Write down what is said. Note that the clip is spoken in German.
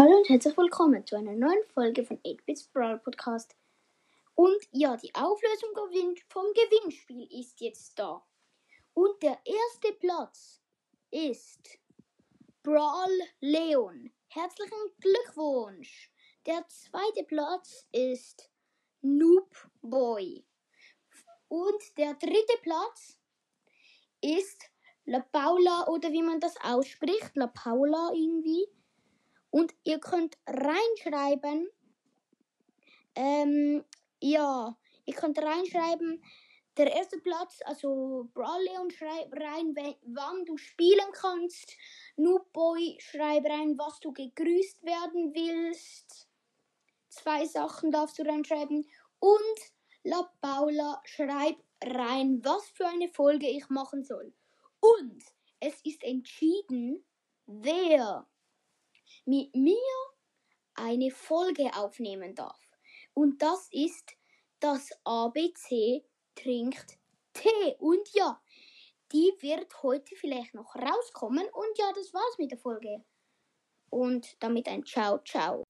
Hallo und herzlich willkommen zu einer neuen Folge von 8-Bits Brawl Podcast. Und ja, die Auflösung vom Gewinnspiel ist jetzt da. Und der erste Platz ist Brawl Leon. Herzlichen Glückwunsch! Der zweite Platz ist Noob Boy. Und der dritte Platz ist La Paula, oder wie man das ausspricht, La Paula irgendwie. Und ihr könnt reinschreiben, der erste Platz, also Brawl Leon, schreib rein, wann du spielen kannst. Noob Boy, schreib rein, was du gegrüßt werden willst. 2 Sachen darfst du reinschreiben. Und La Paula, schreib rein, was für eine Folge ich machen soll. Und es ist entschieden, wer mit mir eine Folge aufnehmen darf. Und das ist das ABC trinkt Tee. Und ja, die wird heute vielleicht noch rauskommen. Und ja, das war's mit der Folge. Und damit ein Ciao, Ciao.